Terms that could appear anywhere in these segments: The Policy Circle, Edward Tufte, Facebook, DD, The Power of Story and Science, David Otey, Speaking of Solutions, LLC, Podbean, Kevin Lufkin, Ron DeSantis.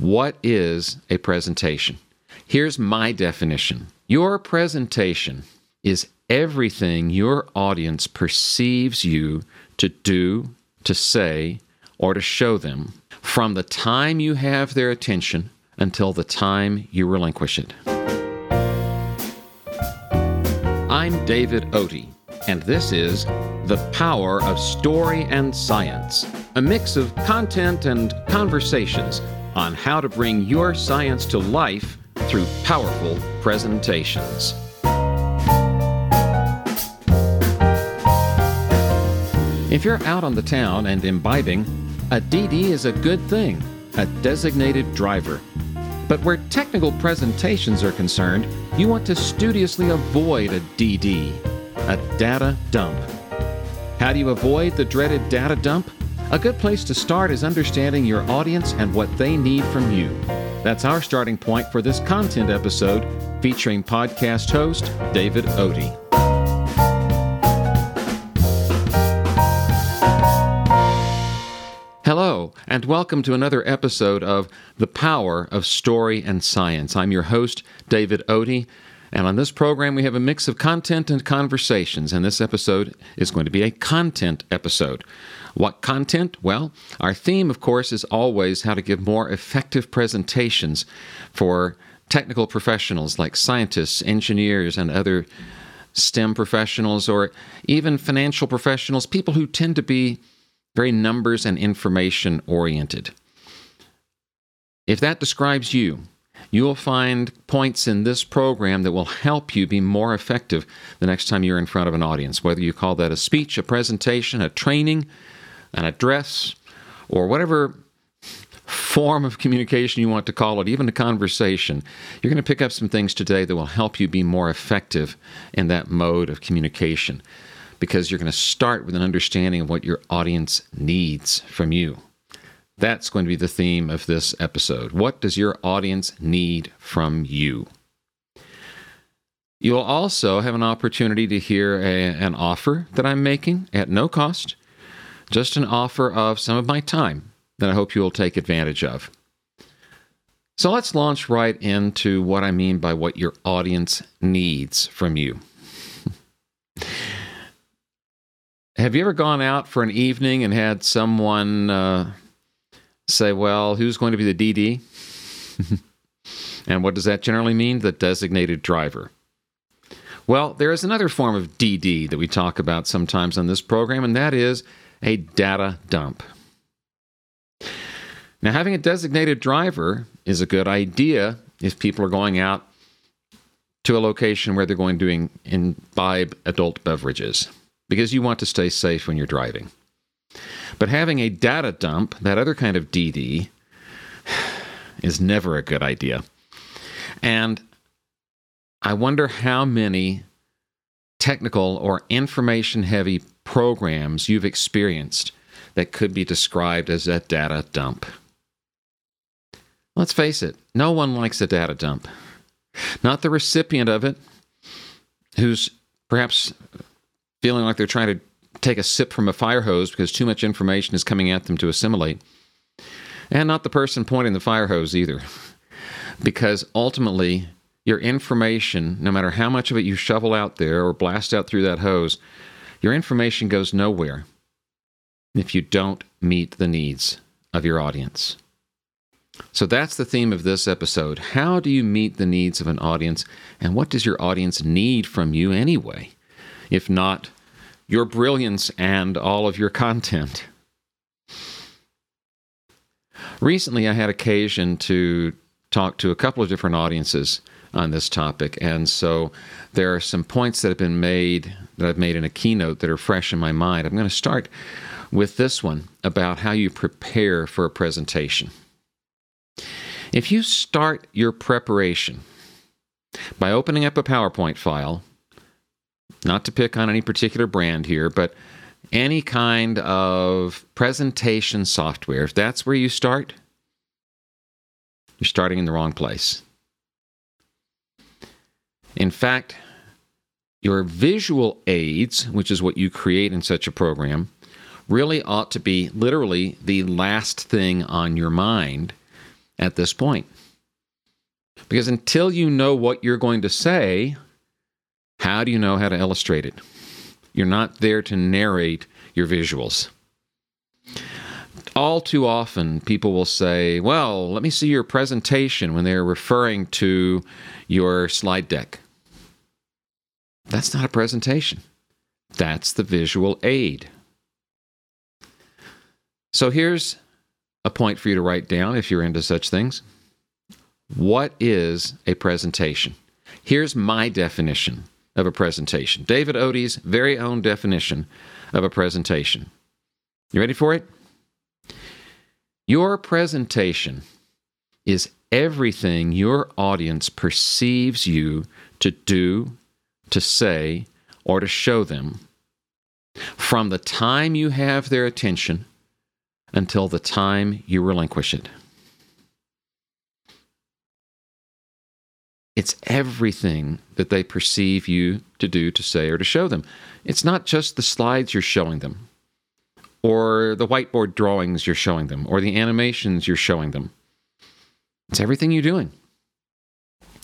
What is a presentation? Here's my definition. Your presentation is everything your audience perceives you to do, to say, or to show them from the time you have their attention until the time you relinquish it. I'm David Otey, and this is The Power of Story and Science, a mix of content and conversations on how to bring your science to life through powerful presentations. If you're out on the town and imbibing, a DD is a good thing, a designated driver. But where technical presentations are concerned, you want to studiously avoid a DD, a data dump. How do you avoid the dreaded data dump? A good place to start is understanding your audience and what they need from you. That's our starting point for this content episode featuring podcast host David Otey. Hello, and welcome to another episode of The Power of Story and Science. I'm your host, David Otey, and on this program we have a mix of content and conversations, and this episode is going to be a content episode. What content? Well, our theme, of course, is always how to give more effective presentations for technical professionals like scientists, engineers, and other STEM professionals, or even financial professionals, people who tend to be very numbers and information oriented. If that describes you, you'll find points in this program that will help you be more effective the next time you're in front of an audience, whether you call that a speech, a presentation, a training, an address, or whatever form of communication you want to call it, even a conversation. You're going to pick up some things today that will help you be more effective in that mode of communication, because you're going to start with an understanding of what your audience needs from you. That's going to be the theme of this episode. What does your audience need from you? You'll also have an opportunity to hear an offer that I'm making at no cost, just an offer of some of my time that I hope you'll take advantage of. So let's launch right into what I mean by what your audience needs from you. Have you ever gone out for an evening and had someone say, well, who's going to be the DD? And what does that generally mean? The designated driver. Well, there is another form of DD that we talk about sometimes on this program, and that is a data dump. Now, having a designated driver is a good idea if people are going out to a location where they're going to imbibe adult beverages, because you want to stay safe when you're driving. But having a data dump, that other kind of DD, is never a good idea. And I wonder how many technical or information-heavy programs you've experienced that could be described as a data dump. Let's face it, no one likes a data dump. Not the recipient of it, who's perhaps feeling like they're trying to take a sip from a fire hose because too much information is coming at them to assimilate. And not the person pointing the fire hose either. Because ultimately, your information, no matter how much of it you shovel out there or blast out through that hose, your information goes nowhere if you don't meet the needs of your audience. So that's the theme of this episode. How do you meet the needs of an audience, and what does your audience need from you anyway? If not, your brilliance and all of your content. Recently, I had occasion to talk to a couple of different audiences on this topic, and so there are some points that have been made, that I've made in a keynote, that are fresh in my mind. I'm going to start with this one about how you prepare for a presentation. If you start your preparation by opening up a PowerPoint file, not to pick on any particular brand here, but any kind of presentation software, if that's where you start, you're starting in the wrong place. In fact, your visual aids, which is what you create in such a program, really ought to be literally the last thing on your mind at this point. Because until you know what you're going to say, how do you know how to illustrate it? You're not there to narrate your visuals. All too often, people will say, well, let me see your presentation when they're referring to your slide deck. That's not a presentation. That's the visual aid. So here's a point for you to write down if you're into such things. What is a presentation? Here's my definition of a presentation. David Otey's very own definition of a presentation. You ready for it? Your presentation is everything your audience perceives you to do, to say, or to show them from the time you have their attention until the time you relinquish it. It's everything that they perceive you to do, to say, or to show them. It's not just the slides you're showing them, or the whiteboard drawings you're showing them, or the animations you're showing them. It's everything you're doing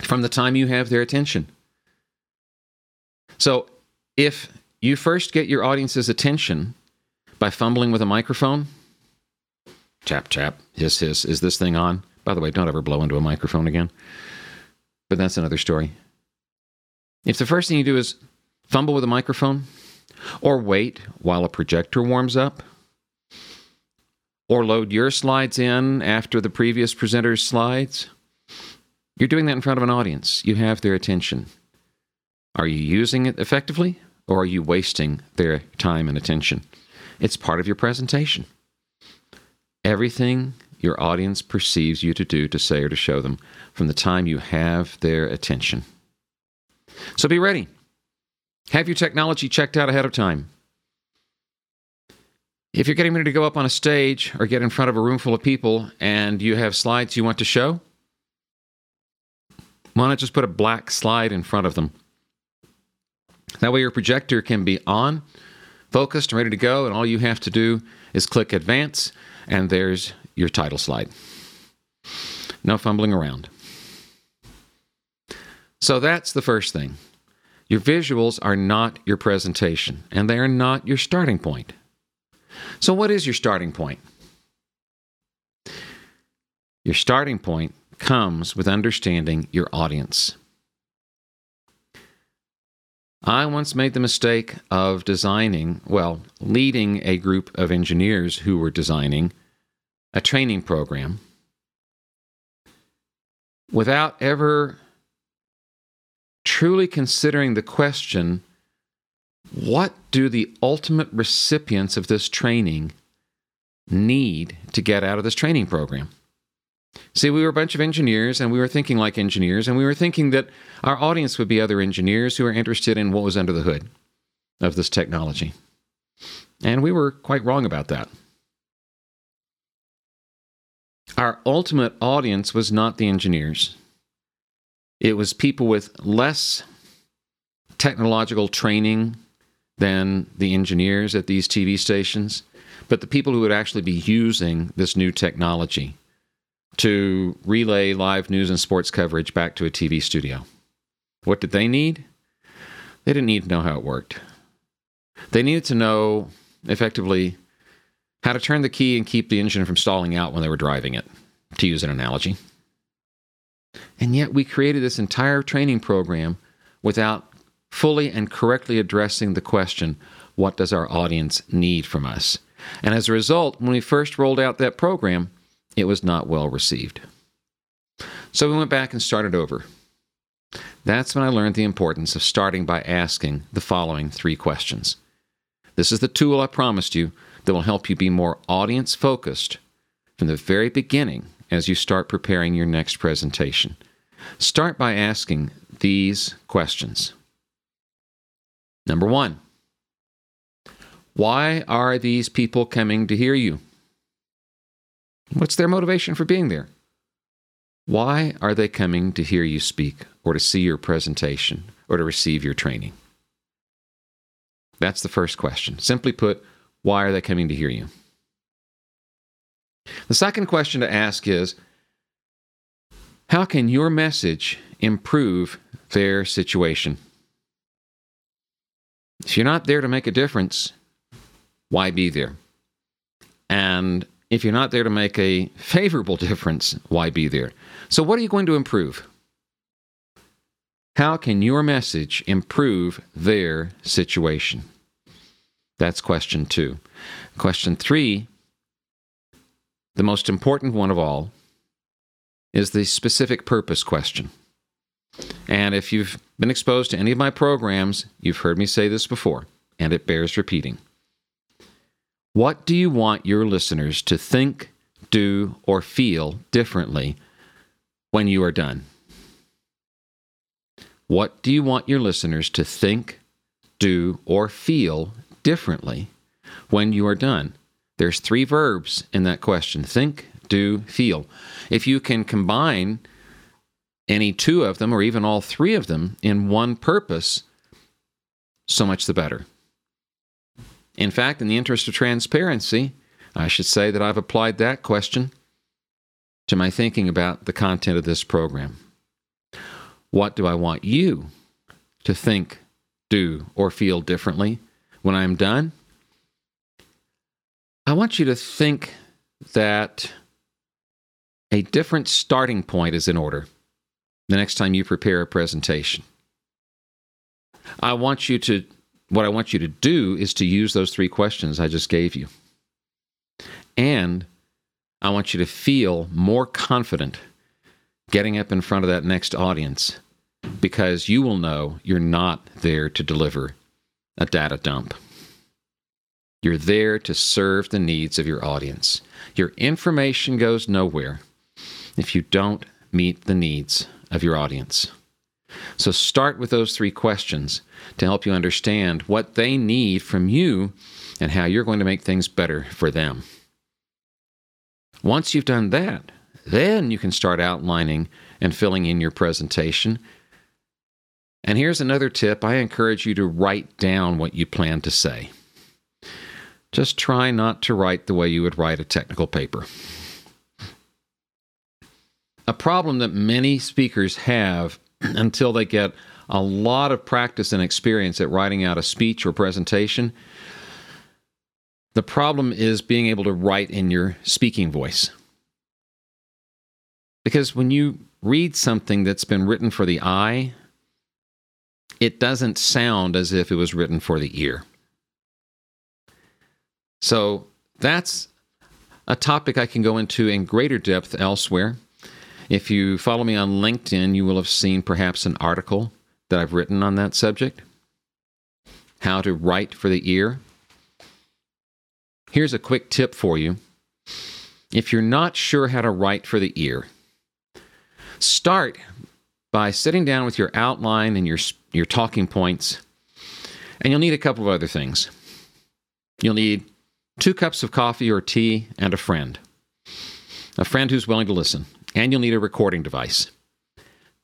from the time you have their attention. So if you first get your audience's attention by fumbling with a microphone, tap, tap, hiss, hiss, is this thing on? By the way, don't ever blow into a microphone again. But that's another story. If the first thing you do is fumble with a microphone, or wait while a projector warms up, or load your slides in after the previous presenter's slides, you're doing that in front of an audience. You have their attention. Are you using it effectively, or are you wasting their time and attention? It's part of your presentation. Everything your audience perceives you to do, to say, or to show them from the time you have their attention. So be ready. Have your technology checked out ahead of time. If you're getting ready to go up on a stage or get in front of a room full of people and you have slides you want to show, why not just put a black slide in front of them? That way your projector can be on, focused, and ready to go, and all you have to do is click advance, and there's your title slide. No fumbling around. So that's the first thing. Your visuals are not your presentation, and they are not your starting point. So what is your starting point? Your starting point comes with understanding your audience. I once made the mistake of leading a group of engineers who were designing a training program without ever truly considering the question, what do the ultimate recipients of this training need to get out of this training program? See, we were a bunch of engineers, and we were thinking like engineers, and we were thinking that our audience would be other engineers who are interested in what was under the hood of this technology. And we were quite wrong about that. Our ultimate audience was not the engineers. It was people with less technological training than the engineers at these TV stations, but the people who would actually be using this new technology to relay live news and sports coverage back to a TV studio. What did they need? They didn't need to know how it worked. They needed to know, effectively, how to turn the key and keep the engine from stalling out when they were driving it, to use an analogy. And yet we created this entire training program without fully and correctly addressing the question, what does our audience need from us? And as a result, when we first rolled out that program, it was not well received. So we went back and started over. That's when I learned the importance of starting by asking the following three questions. This is the tool I promised you that will help you be more audience-focused from the very beginning as you start preparing your next presentation. Start by asking these questions. Number one, why are these people coming to hear you? What's their motivation for being there? Why are they coming to hear you speak, or to see your presentation, or to receive your training? That's the first question. Simply put, why are they coming to hear you? The second question to ask is, How can your message improve their situation? If you're not there to make a difference, why be there? And if you're not there to make a favorable difference, why be there? So what are you going to improve? How can your message improve their situation? That's question 2. Question 3, the most important one of all, is the specific purpose question. And if you've been exposed to any of my programs, you've heard me say this before, and it bears repeating. What do you want your listeners to think, do, or feel differently when you are done? What do you want your listeners to think, do, or feel differently when you are done? There's 3 verbs in that question: think, do, feel. If you can combine any 2 of them, or even all 3 of them, in one purpose, so much the better. In fact, in the interest of transparency, I should say that I've applied that question to my thinking about the content of this program. What do I want you to think, do, or feel differently when I'm done? I want you to think that a different starting point is in order the next time you prepare a presentation. What I want you to do is to use those 3 questions I just gave you. And I want you to feel more confident getting up in front of that next audience, because you will know you're not there to deliver a data dump. You're there to serve the needs of your audience. Your information goes nowhere if you don't meet the needs of your audience. So start with those 3 questions to help you understand what they need from you and how you're going to make things better for them. Once you've done that, then you can start outlining and filling in your presentation. And here's another tip. I encourage you to write down what you plan to say. Just try not to write the way you would write a technical paper. A problem that many speakers have until they get a lot of practice and experience at writing out a speech or presentation, the problem is being able to write in your speaking voice. Because when you read something that's been written for the eye, it doesn't sound as if it was written for the ear. So that's a topic I can go into in greater depth elsewhere. If you follow me on LinkedIn, you will have seen perhaps an article that I've written on that subject, how to write for the ear. Here's a quick tip for you. If you're not sure how to write for the ear, start by sitting down with your outline and your talking points, and you'll need a couple of other things. You'll need 2 cups of coffee or tea and a friend who's willing to listen. And you'll need a recording device.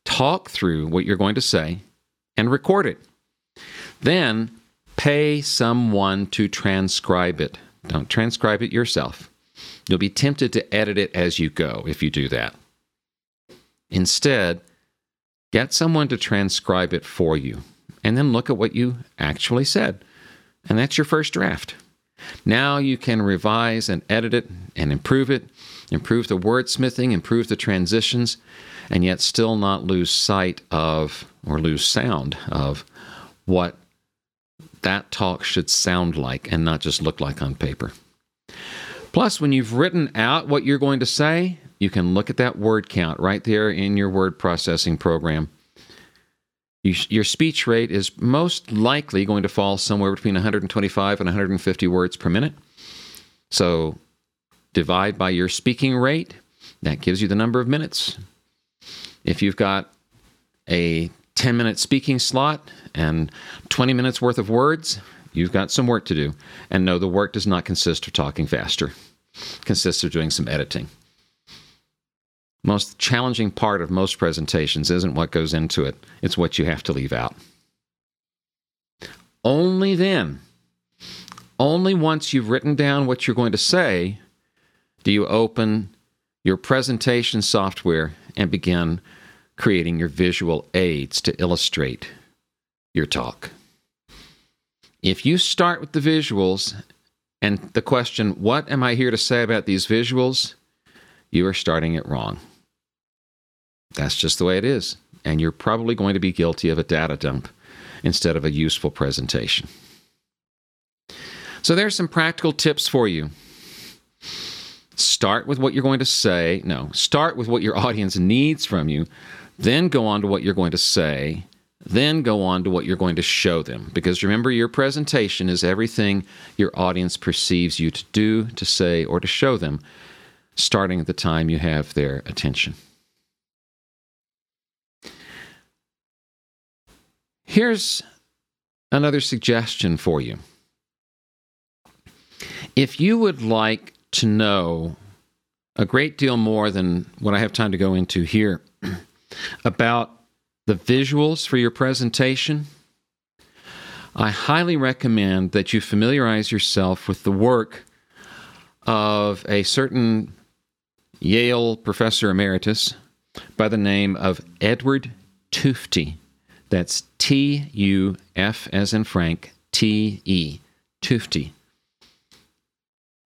Talk through what you're going to say and record it. Then pay someone to transcribe it. Don't transcribe it yourself. You'll be tempted to edit it as you go if you do that. Instead, get someone to transcribe it for you, and then look at what you actually said. And that's your first draft. Now you can revise and edit it and improve it, improve the wordsmithing, improve the transitions, and yet still not lose sight of or lose sound of what that talk should sound like and not just look like on paper. Plus, when you've written out what you're going to say, you can look at that word count right there in your word processing program. Your speech rate is most likely going to fall somewhere between 125 and 150 words per minute. So divide by your speaking rate. That gives you the number of minutes. If you've got a 10-minute speaking slot and 20 minutes worth of words, you've got some work to do. And no, the work does not consist of talking faster. It consists of doing some editing. Most challenging part of most presentations isn't what goes into it. It's what you have to leave out. Only once you've written down what you're going to say, do you open your presentation software and begin creating your visual aids to illustrate your talk. If you start with the visuals and the question, what am I here to say about these visuals? You are starting it wrong. That's just the way it is. And you're probably going to be guilty of a data dump instead of a useful presentation. So there's some practical tips for you. Start with what you're going to say. No, start with what your audience needs from you, then go on to what you're going to say, then go on to what you're going to show them. Because remember, your presentation is everything your audience perceives you to do, to say, or to show them, starting at the time you have their attention. Here's another suggestion for you. If you would like to know a great deal more than what I have time to go into here about the visuals for your presentation, I highly recommend that you familiarize yourself with the work of a certain Yale professor emeritus by the name of Edward Tufte. That's T-U-F as in Frank, T-E, Tufte.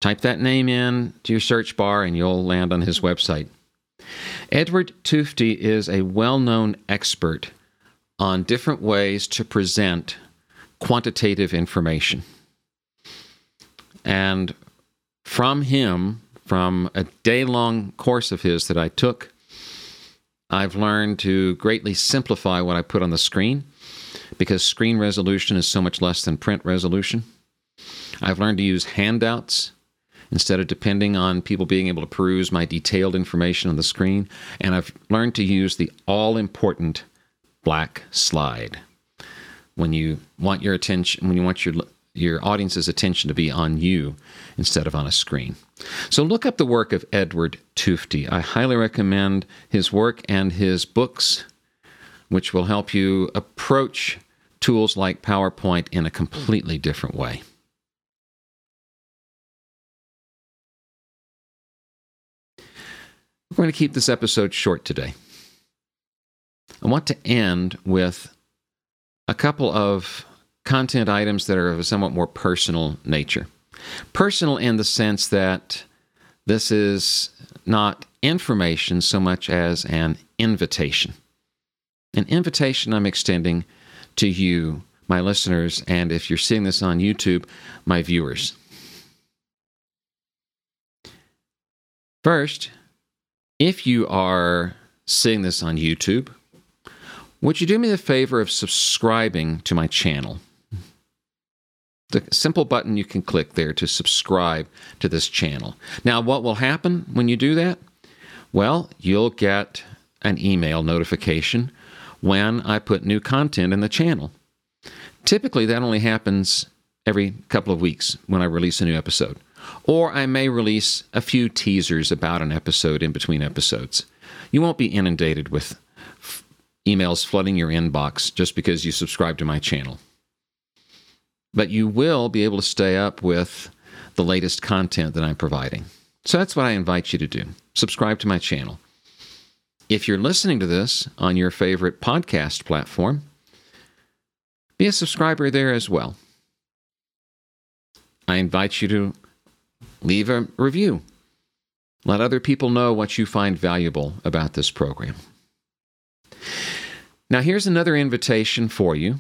Type that name in to your search bar and you'll land on his website. Edward Tufte is a well-known expert on different ways to present quantitative information. And from him, from a day-long course of his that I took, I've learned to greatly simplify what I put on the screen, because screen resolution is so much less than print resolution. I've learned to use handouts instead of depending on people being able to peruse my detailed information on the screen. And I've learned to use the all-important black slide. When you want your attention, when you want your audience's attention to be on you instead of on a screen. So look up the work of Edward Tufte. I highly recommend his work and his books, which will help you approach tools like PowerPoint in a completely different way. We're going to keep this episode short today. I want to end with a couple of content items that are of a somewhat more personal nature. Personal in the sense that this is not information so much as an invitation. An invitation I'm extending to you, my listeners, and if you're seeing this on YouTube, my viewers. First, if you are seeing this on YouTube, would you do me the favor of subscribing to my channel? The simple button you can click there to subscribe to this channel. Now, what will happen when you do that? Well, you'll get an email notification when I put new content in the channel. Typically, that only happens every couple of weeks when I release a new episode. Or I may release a few teasers about an episode in between episodes. You won't be inundated with emails flooding your inbox just because you subscribe to my channel. But you will be able to stay up with the latest content that I'm providing. So that's what I invite you to do. Subscribe to my channel. If you're listening to this on your favorite podcast platform, be a subscriber there as well. I invite you to leave a review. Let other people know what you find valuable about this program. Now, here's another invitation for you.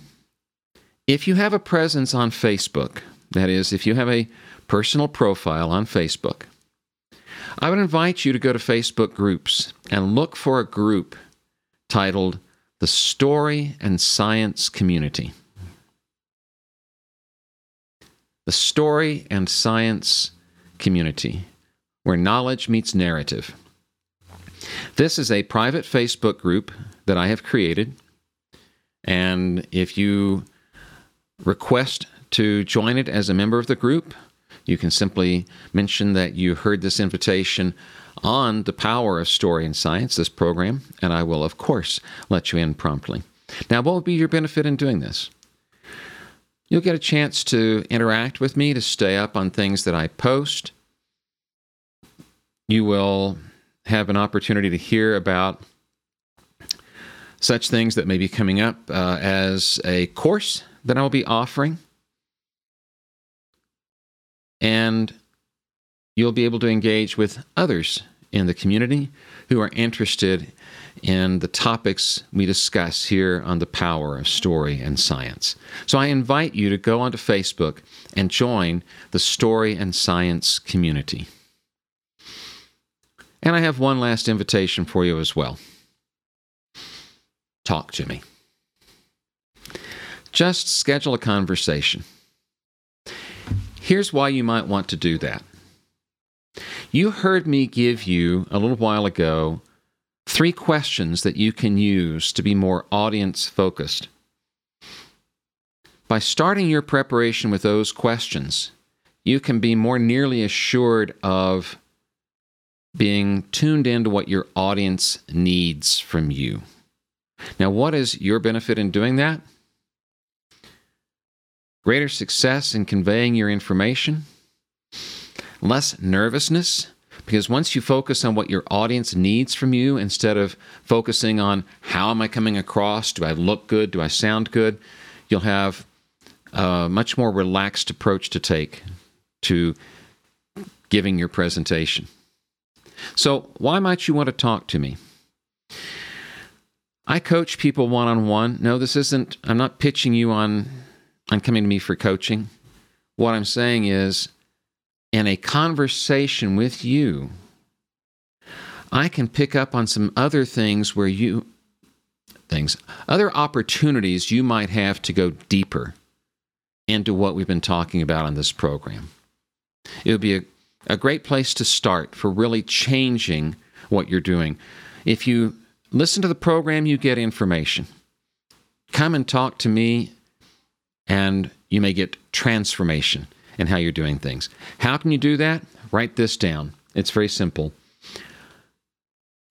If you have a presence on Facebook, that is, if you have a personal profile on Facebook, I would invite you to go to Facebook groups and look for a group titled The Story and Science Community. The Story and Science Community, where knowledge meets narrative. This is a private Facebook group that I have created, and if you request to join it as a member of the group, you can simply mention that you heard this invitation on The Power of Story and Science, this program, and I will, of course, let you in promptly. Now, what would be your benefit in doing this? You'll get a chance to interact with me, to stay up on things that I post. You will have an opportunity to hear about such things that may be coming up as a course that I will be offering. And you'll be able to engage with others in the community who are interested in the topics we discuss here on The Power of Story and Science. So I invite you to go onto Facebook and join the Story and Science community. And I have one last invitation for you as well. Talk to me. Just schedule a conversation. Here's why you might want to do that. You heard me give you, a little while ago, 3 questions that you can use to be more audience-focused. By starting your preparation with those questions, you can be more nearly assured of being tuned into what your audience needs from you. Now, what is your benefit in doing that? Greater success in conveying your information. Less nervousness, because once you focus on what your audience needs from you, instead of focusing on how am I coming across, do I look good, do I sound good, you'll have a much more relaxed approach to take to giving your presentation. So why might you want to talk to me? I coach people one-on-one. No, this isn't, I'm not pitching you on coming to me for coaching. What I'm saying is, in a conversation with you, I can pick up on some other things where other opportunities you might have to go deeper into what we've been talking about on this program. It would be a great place to start for really changing what you're doing. If you listen to the program, you get information. Come and talk to me, and you may get transformation and how you're doing things. How can you do that? Write this down. It's very simple.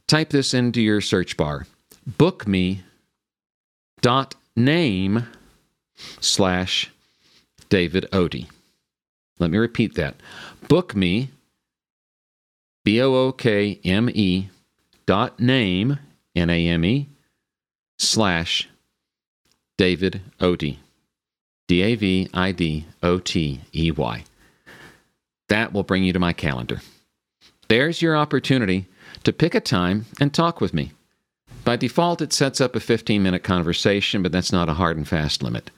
Type this into your search bar. bookme.name/David Otey. Let me repeat that. Bookme, bookme.name/David Otey. David Otey. That will bring you to my calendar. There's your opportunity to pick a time and talk with me. By default, it sets up a 15-minute conversation, but that's not a hard and fast limit.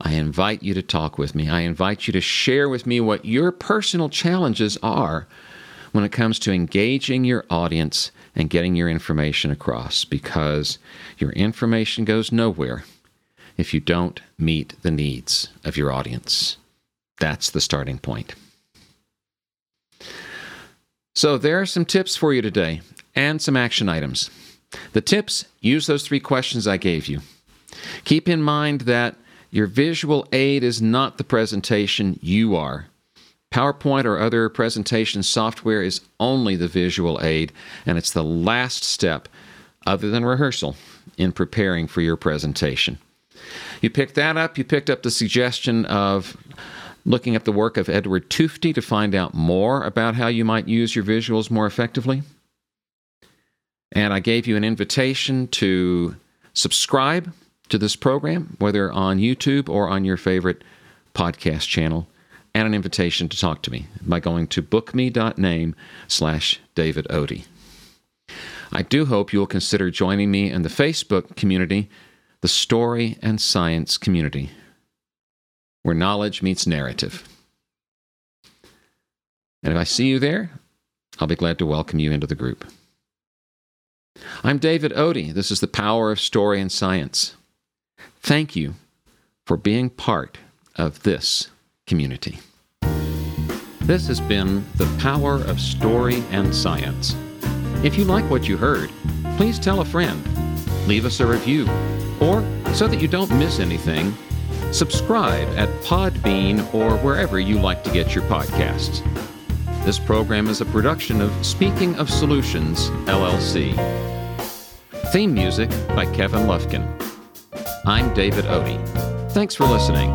I invite you to talk with me. I invite you to share with me what your personal challenges are when it comes to engaging your audience and getting your information across, because your information goes nowhere if you don't meet the needs of your audience. That's the starting point. So there are some tips for you today and some action items. The tips, use those 3 questions I gave you. Keep in mind that your visual aid is not the presentation, you are. PowerPoint or other presentation software is only the visual aid, and it's the last step, other than rehearsal, in preparing for your presentation. You picked that up. You picked up the suggestion of looking up the work of Edward Tufte to find out more about how you might use your visuals more effectively. And I gave you an invitation to subscribe to this program, whether on YouTube or on your favorite podcast channel, and an invitation to talk to me by going to bookme.name/David Otey. I do hope you will consider joining me in the Facebook community, the Story and Science community, where knowledge meets narrative. And if I see you there, I'll be glad to welcome you into the group. I'm David Otey. This is The Power of Story and Science. Thank you for being part of this community. This has been The Power of Story and Science. If you like what you heard, please tell a friend, leave us a review, or, so that you don't miss anything, subscribe at Podbean or wherever you like to get your podcasts. This program is a production of Speaking of Solutions, LLC. Theme music by Kevin Lufkin. I'm David Otey. Thanks for listening.